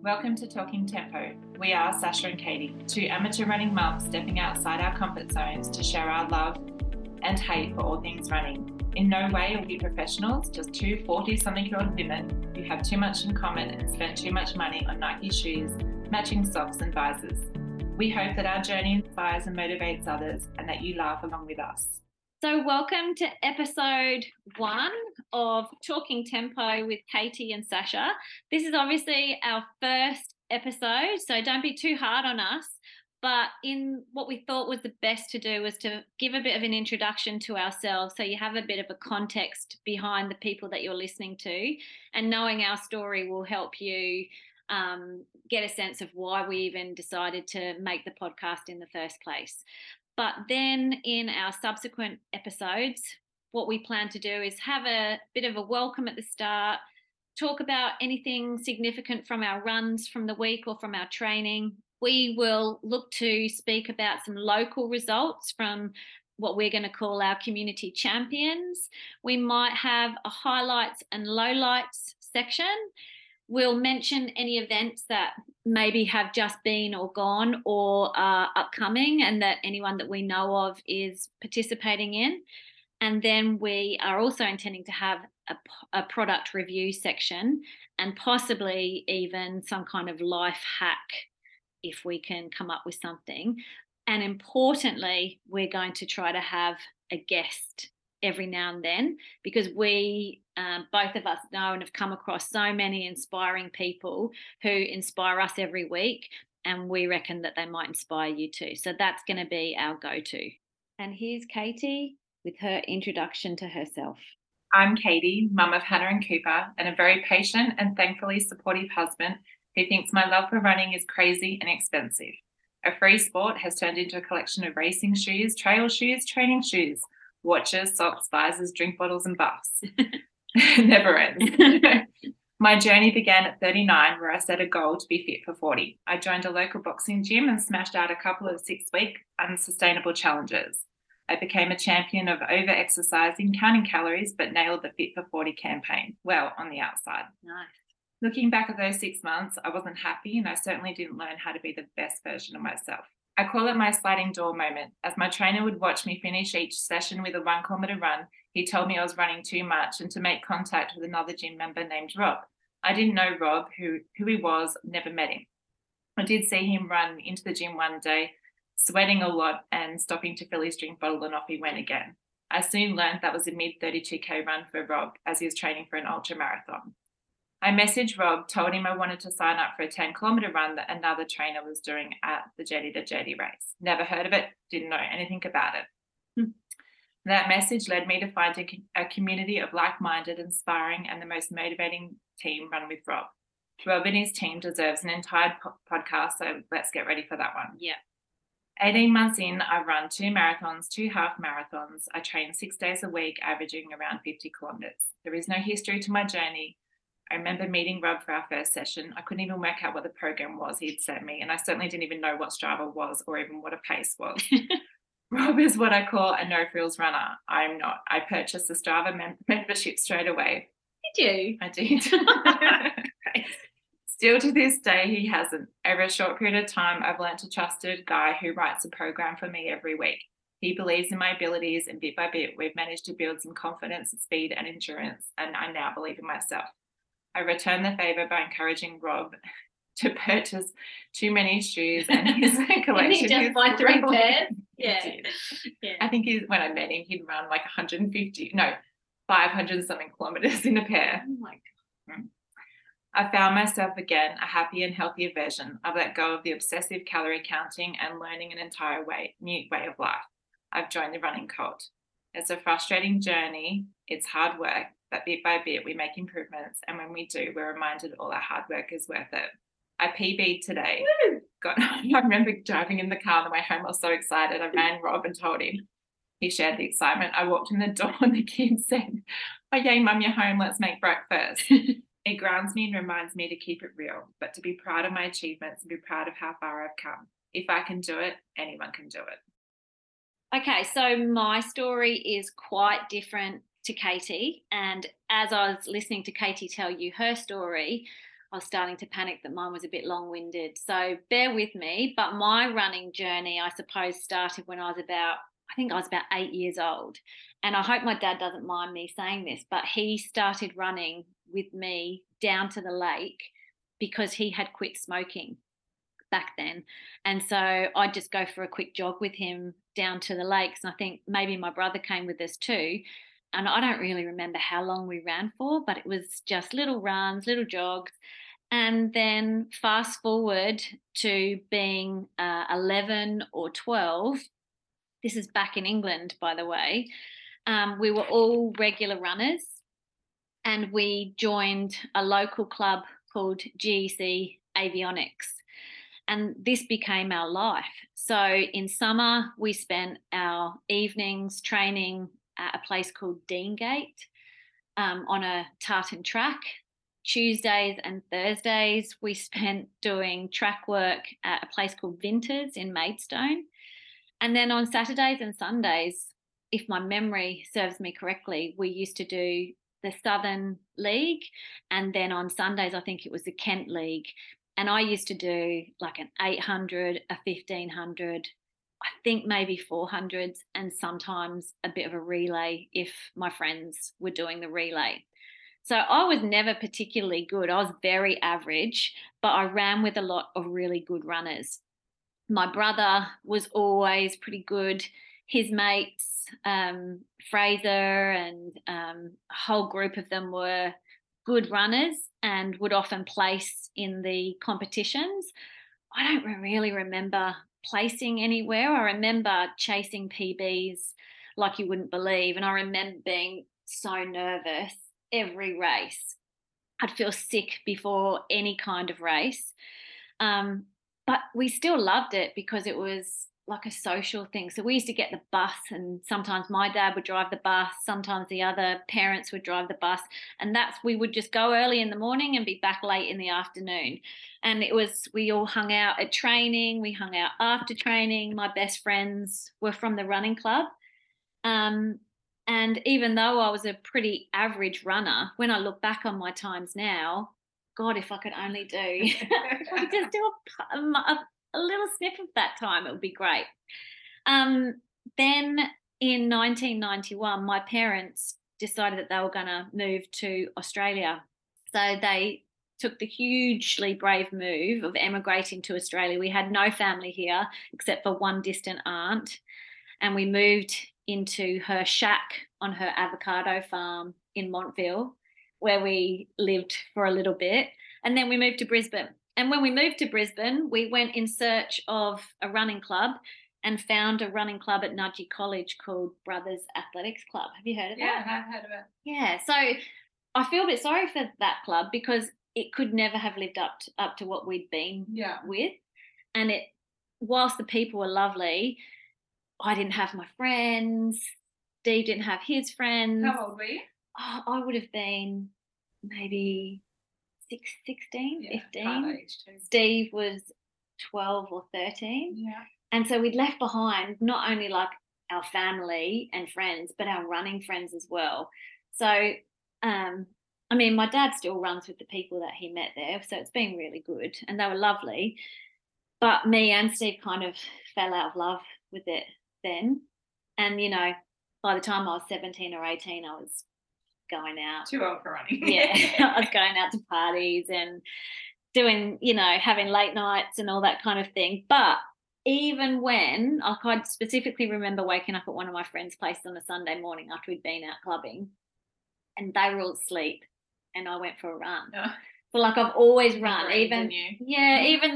Welcome to Talking Tempo. We are Sasha and Katie, two amateur running mums stepping outside our comfort zones to share our love and hate for all things running. In no way are we professionals, just two 40-something-year-old women who have too much in common and spent too much money on Nike shoes, matching socks and visors. We hope that our journey inspires and motivates others and that you laugh along with us. So welcome to episode 1 of Talking Tempo with Katie and Sasha. This is obviously our first episode, so don't be too hard on us. But in what we thought was the best to do was to give a bit of an introduction to ourselves so you have a bit of a context behind the people that you're listening to, and knowing our story will help you get a sense of why we even decided to make the podcast in the first place. But then in our subsequent episodes, what we plan to do is have a bit of a welcome at the start, talk about anything significant from our runs from the week or from our training. We will look to speak about some local results from what we're going to call our community champions. We might have a highlights and lowlights section. We'll mention any events that maybe have just been or gone or are upcoming and that anyone that we know of is participating in. And then we are also intending to have a product review section and possibly even some kind of life hack if we can come up with something. And importantly, we're going to try to have a guest every now and then, because we both of us know and have come across so many inspiring people who inspire us every week, and we reckon that they might inspire you too. So that's going to be our go-to. And here's Katie with her introduction to herself. I'm Katie, mum of Hannah and Cooper, and a very patient and thankfully supportive husband who thinks my love for running is crazy and expensive. A free sport has turned into a collection of racing shoes, trail shoes, training shoes, watches, socks, visors, drink bottles and buffs. Never ends. My journey began at 39, where I set a goal to be fit for 40. I joined a local boxing gym and smashed out a couple of 6-week unsustainable challenges. I became a champion of over-exercising, counting calories, but nailed the Fit for 40 campaign well on the outside. Nice. Looking back at those 6 months, I wasn't happy, and I certainly didn't learn how to be the best version of myself. I call it my sliding door moment, as my trainer would watch me finish each session with a 1-kilometre run. He told me I was running too much and to make contact with another gym member named Rob. I didn't know Rob, who he was, never met him. I did see him run into the gym one day, sweating a lot and stopping to fill his drink bottle, and off he went again. I soon learned that was a mid-32K run for Rob, as he was training for an ultra marathon. I messaged Rob, told him I wanted to sign up for a 10-kilometre run that another trainer was doing at the Jetty to Jetty race. Never heard of it, didn't know anything about it. That message led me to find a community of like-minded, inspiring and the most motivating team, Run With Rob. Rob and his team deserves an entire podcast, so let's get ready for that one. Yeah. 18 months in, I've run 2 marathons, 2 half marathons. I train 6 days a week, averaging around 50 kilometres. There is no history to my journey. I remember meeting Rob for our first session. I couldn't even work out what the program was he'd sent me, and I certainly didn't even know what Strava was or even what a pace was. Rob is what I call a no-frills runner. I'm not. I purchased the Strava membership straight away. Did you? I did. Still to this day, he hasn't. Over a short period of time, I've learnt to trust a guy who writes a program for me every week. He believes in my abilities, and bit by bit, we've managed to build some confidence, speed and endurance, and I now believe in myself. I returned the favour by encouraging Rob to purchase too many shoes and his collection. Didn't he just buy 3 pairs? Yeah. I think when I met him, he'd run like 500-something kilometres in a pair. Oh, my God. I found myself again, a happy and healthier version. I've let go of the obsessive calorie counting and learning an entire new way of life. I've joined the running cult. It's a frustrating journey. It's hard work. But bit by bit, we make improvements, and when we do, we're reminded all our hard work is worth it. I PB'd today. Woo! God, I remember driving in the car on the way home. I was so excited. I rang Rob and told him. He shared the excitement. I walked in the door, and the kids said, "Oh, yay, Mum, you're home. Let's make breakfast." It grounds me and reminds me to keep it real, but to be proud of my achievements and be proud of how far I've come. If I can do it, anyone can do it. Okay, so my story is quite different to Katie, and as I was listening to Katie tell you her story, I I was starting to panic that mine was a bit long-winded. So bear with me. But my running journey, I suppose, started when I was about 8 years old. And I hope my dad doesn't mind me saying this, but he started running with me down to the lake because he had quit smoking back then. And so I'd just go for a quick jog with him down to the lakes. And I think maybe my brother came with us too. And I don't really remember how long we ran for, but it was just little runs, little jogs. And then fast forward to being 11 or 12. This is back in England, by the way. We were all regular runners and we joined a local club called GEC Avionics. And this became our life. So in summer, we spent our evenings training at a place called Deangate on a tartan track. Tuesdays and Thursdays, we spent doing track work at a place called Vinters in Maidstone. And then on Saturdays and Sundays, if my memory serves me correctly, we used to do the Southern League. And then on Sundays, I think it was the Kent League. And I used to do like an 800, a 1500, I think maybe 400s, and sometimes a bit of a relay if my friends were doing the relay. So I was never particularly good. I was very average, but I ran with a lot of really good runners. My brother was always pretty good. His mates, Fraser and a whole group of them, were good runners and would often place in the competitions. I don't really remember placing anywhere. I remember chasing PBs like you wouldn't believe. And I remember being so nervous every race. I'd feel sick before any kind of race. But we still loved it because it was like a social thing. So we used to get the bus, and sometimes my dad would drive the bus, sometimes the other parents would drive the bus. And we would just go early in the morning and be back late in the afternoon. And we all hung out at training. We hung out after training. My best friends were from the running club. And even though I was a pretty average runner, when I look back on my times now, God, if I could only do just do a little snip of that time, it would be great. Then in 1991, my parents decided that they were going to move to Australia. So they took the hugely brave move of emigrating to Australia. We had no family here except for one distant aunt, and we moved into her shack on her avocado farm in Montville, where we lived for a little bit. And then we moved to Brisbane. And when we moved to Brisbane, we went in search of a running club and found a running club at Nudgee College called Brothers Athletics Club. Have you heard of that? Yeah, I've heard of it. Yeah, so I feel a bit sorry for that club because it could never have lived up to what we'd been with. And whilst the people were lovely, I didn't have my friends. Steve didn't have his friends. How old were you? Oh, I would have been maybe 16, 15. Steve was 12 or 13. Yeah. And so we'd left behind not only like our family and friends, but our running friends as well. So, I mean, my dad still runs with the people that he met there, so it's been really good and they were lovely. But me and Steve kind of fell out of love with it then. And, you know, by the time I was 17 or 18, I was going out. Too old for running. Yeah, I was going out to parties and doing, you know, having late nights and all that kind of thing. But even when, like, I specifically remember waking up at one of my friends' place on a Sunday morning after we'd been out clubbing and they were all asleep and I went for a run. Oh. But, like, I've always run. Even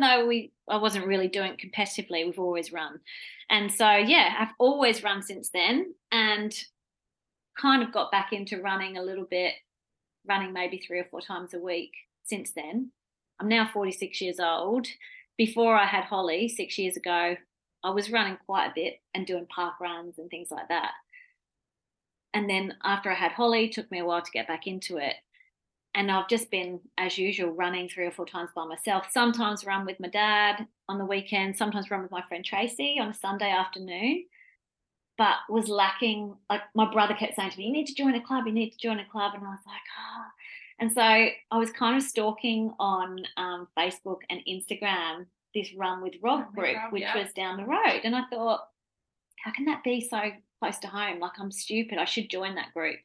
though I wasn't really doing it competitively, we've always run. And so, yeah, I've always run since then and kind of got back into running a little bit, running maybe 3 or 4 times a week since then. I'm now 46 years old. Before I had Holly 6 years ago, I was running quite a bit and doing park runs and things like that. And then after I had Holly, it took me a while to get back into it. And I've just been, as usual, running 3 or 4 times by myself. Sometimes run with my dad on the weekend, sometimes run with my friend Tracy on a Sunday afternoon. But was lacking, like, my brother kept saying to me, you need to join a club, and I was like, oh. And so I was kind of stalking on Facebook and Instagram this Run With Rob group, which was down the road. And I thought, how can that be so close to home? Like, I'm stupid. I should join that group.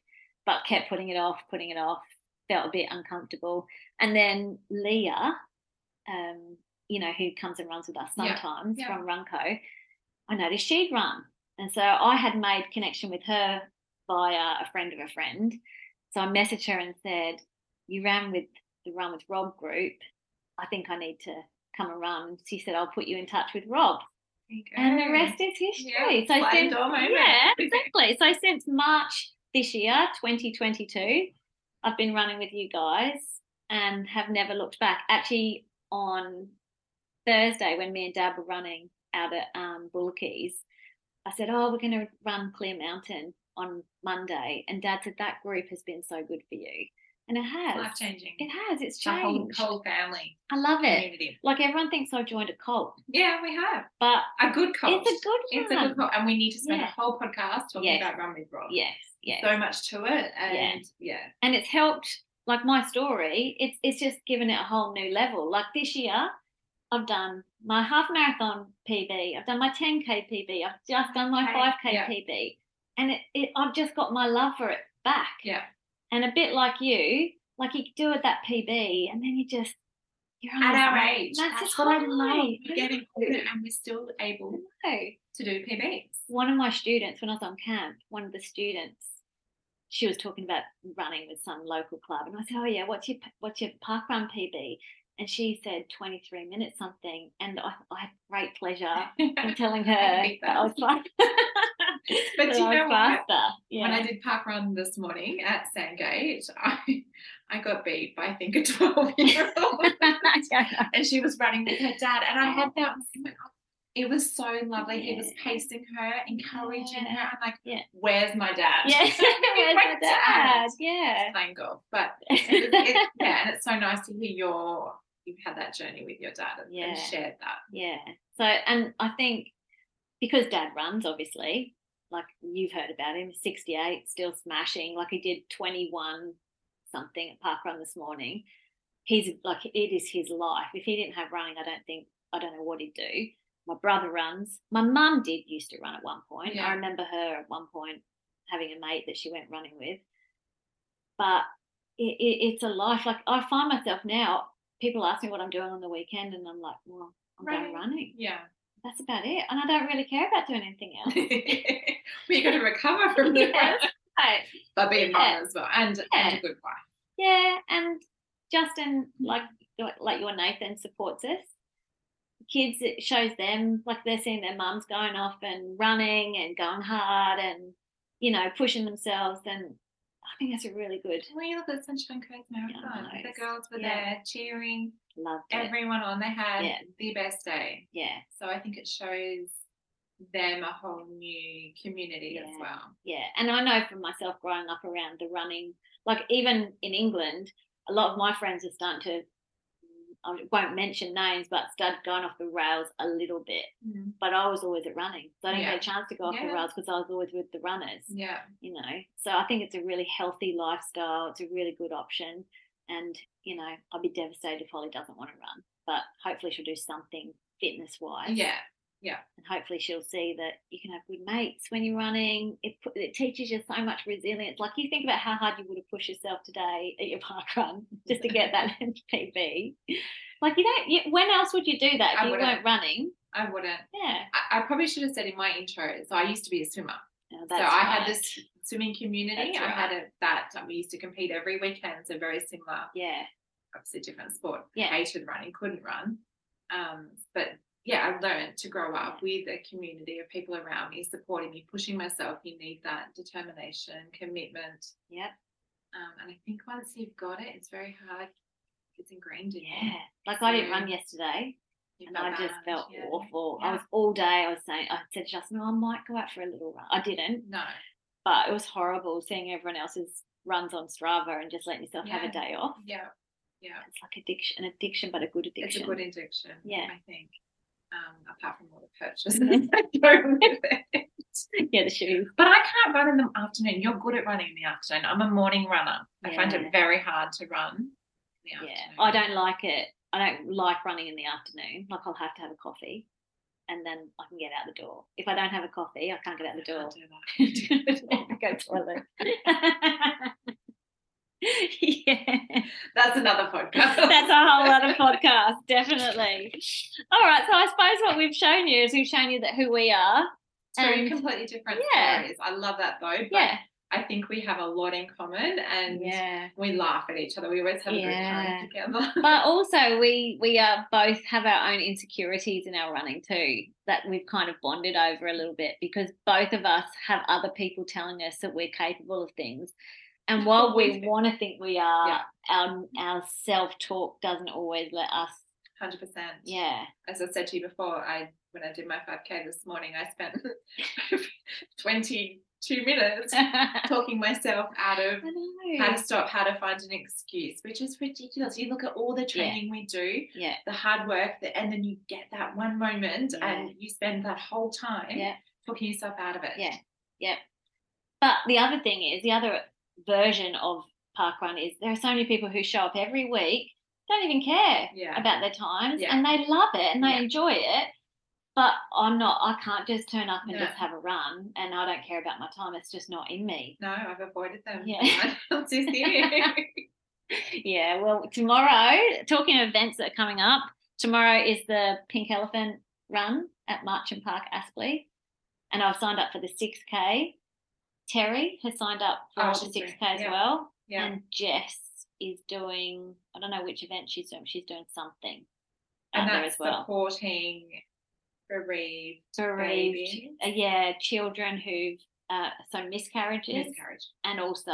But kept putting it off, felt a bit uncomfortable. And then Leah, who comes and runs with us sometimes from Runco, I noticed she'd run. And so I had made connection with her via a friend of a friend. So I messaged her and said, you ran with the Run With Rob group. I think I need to come and run. She said, I'll put you in touch with Rob. And the rest is history. Yeah, so exactly. So since March this year, 2022, I've been running with you guys and have never looked back. Actually, on Thursday when me and Dad were running out at Bullocky's, I said, we're going to run Clear Mountain on Monday. And Dad said, that group has been so good for you. And it has. Life changing. It has. It's changed. The whole family. I love it. Community. Like, everyone thinks I've joined a cult. Yeah, we have. But a good cult. It's a good one. It's a good cult. And we need to spend a whole podcast talking about Run With Rob. Yes. Yes. So much to it. And and it's helped, like, my story, it's just given it a whole new level. Like, this year I've done my half marathon PB, I've done my 10K PB, I've just done my 5K PB. And I've just got my love for it back. Yeah. And a bit like you, like, you do it that PB and then you're on at our age. That's what I love. We're getting older and we're still able to do PBs. One of my students, when I was on camp, one of the students, she was talking about running with some local club. And I said, what's your park run PB? And she said 23 minutes something. And I had great pleasure in telling her that I was like, but so you know what? When I did park run this morning at Sandgate, I got beat by, I think, a 12-year-old. And she was running with her dad. And I had that moment. It was so lovely. He was pacing her, encouraging her. I'm like, where's my dad? Yes, where's my dad? Yeah. Playing golf. But and it's so nice to hear you've had that journey with your dad and shared that. Yeah. So, and I think because Dad runs, obviously, like, you've heard about him, 68, still smashing. Like, he did 21 something at parkrun this morning. He's like, it is his life. If he didn't have running, I don't know what he'd do. My brother runs. My mum used to run at one point. Yeah. I remember her at one point having a mate that she went running with. But it's a life. Like, I find myself now, people ask me what I'm doing on the weekend and I'm like, well, I'm going running. Yeah. That's about it. And I don't really care about doing anything else. We're going to recover from the run. Right. But being mum as well and a good wife. Yeah. And Justin, like your Nathan, supports us. Kids, it shows them, like, they're seeing their mums going off and running and going hard and, pushing themselves. And I think that's a really good. We love the Sunshine Coast Marathon. The girls were there cheering. Loved it. Everyone on. They had the best day. Yeah. So I think it shows them a whole new community as well. Yeah. And I know for myself growing up around the running, like, even in England, a lot of my friends are starting to, I won't mention names, but started going off the rails a little bit. Mm. But I was always at running. So I didn't get a chance to go off the rails because I was always with the runners. Yeah. So I think it's a really healthy lifestyle. It's a really good option. And, I'd be devastated if Holly doesn't want to run. But hopefully she'll do something fitness-wise. Yeah. Yeah. And hopefully she'll see that you can have good mates when you're running. It teaches you so much resilience. Like, you think about how hard you would have pushed yourself today at your park run just to get that PB. Like, when else would you do that if you weren't running? I wouldn't. Yeah. I probably should have said in my intro, so I used to be a swimmer. Oh, so I had this swimming community. That's we used to compete every weekend, so very similar. Yeah. Obviously different sport. Yeah. Hated running, couldn't run. But I learned to grow up with a community of people around me supporting me, pushing myself. You need that determination, commitment. Yep. And I think once you've got it, it's very hard. It's ingrained in you. Yeah. Like, so I didn't run yesterday, and I just felt awful. Yeah. I was all day. I said, Justin, I might go out for a little run. I didn't. No. But it was horrible seeing everyone else's runs on Strava and just letting yourself have a day off. Yeah. Yeah. It's like an addiction, but a good addiction. It's a good addiction. Yeah. I think. Apart from all the purchases that go with it. Yeah, the shoes. But I can't run in the afternoon. You're good at running in the afternoon. I'm a morning runner. Yeah. I find it very hard to run in the afternoon. I don't like it. I don't like running in the afternoon. Like, I'll have to have a coffee and then I can get out the door. If I don't have a coffee, I can't get out the door. I do that. Go to toilet. Yeah, that's another podcast. That's a whole other podcast, definitely. All right, so I suppose what we've shown you is we've shown you that who we are. Two completely different stories. I love that though. But I think we have a lot in common, and we laugh at each other. We always have a good time together. But also we are both have our own insecurities in our running too, that we've kind of bonded over a little bit, because both of us have other people telling us that we're capable of things. And while we want to think we are, our self-talk doesn't always let us. 100%. Yeah. As I said to you before, when I did my 5K this morning, I spent 22 minutes talking myself out of how to stop, how to find an excuse, which is ridiculous. You look at all the training we do, the hard work, and then you get that one moment and you spend that whole time talking yourself out of it. Yeah, yeah. But the other thing is, the other version of parkrun is there are so many people who show up every week, don't even care about their times, and they love it and they enjoy it. But I can't just turn up and just have a run and I don't care about my time. It's just not in me. No, I've avoided them. Yeah. Yeah, well, tomorrow, talking of events that are coming up, tomorrow is the Pink Elephant Run at March Park Aspley, and I've signed up for the 6K. Terry has signed up for the 6K as well. Yeah. And Jess is doing, I don't know which event she's doing. She's doing something out there as well. Supporting bereaved children who've, miscarriages. And also,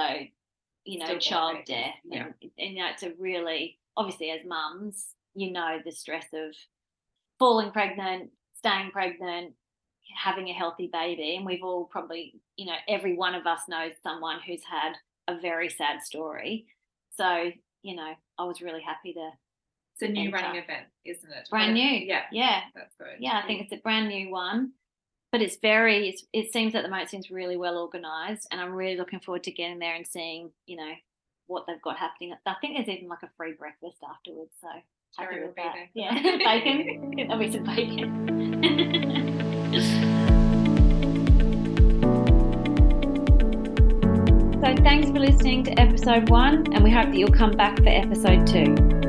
child death. Yeah. And it's a really, obviously as mums, the stress of falling pregnant, staying pregnant, having a healthy baby, and we've all probably every one of us knows someone who's had a very sad story. So I was really happy to it's a new running event, isn't it? Brand new. Yeah That's good. I think it's a brand new one, but it's it seems at the moment really well organized, and I'm really looking forward to getting there and seeing what they've got happening. I think there's even like a free breakfast afterwards, so happy with that. Bacon. There'll be some bacon. So thanks for listening to episode 1, and we hope that you'll come back for episode 2.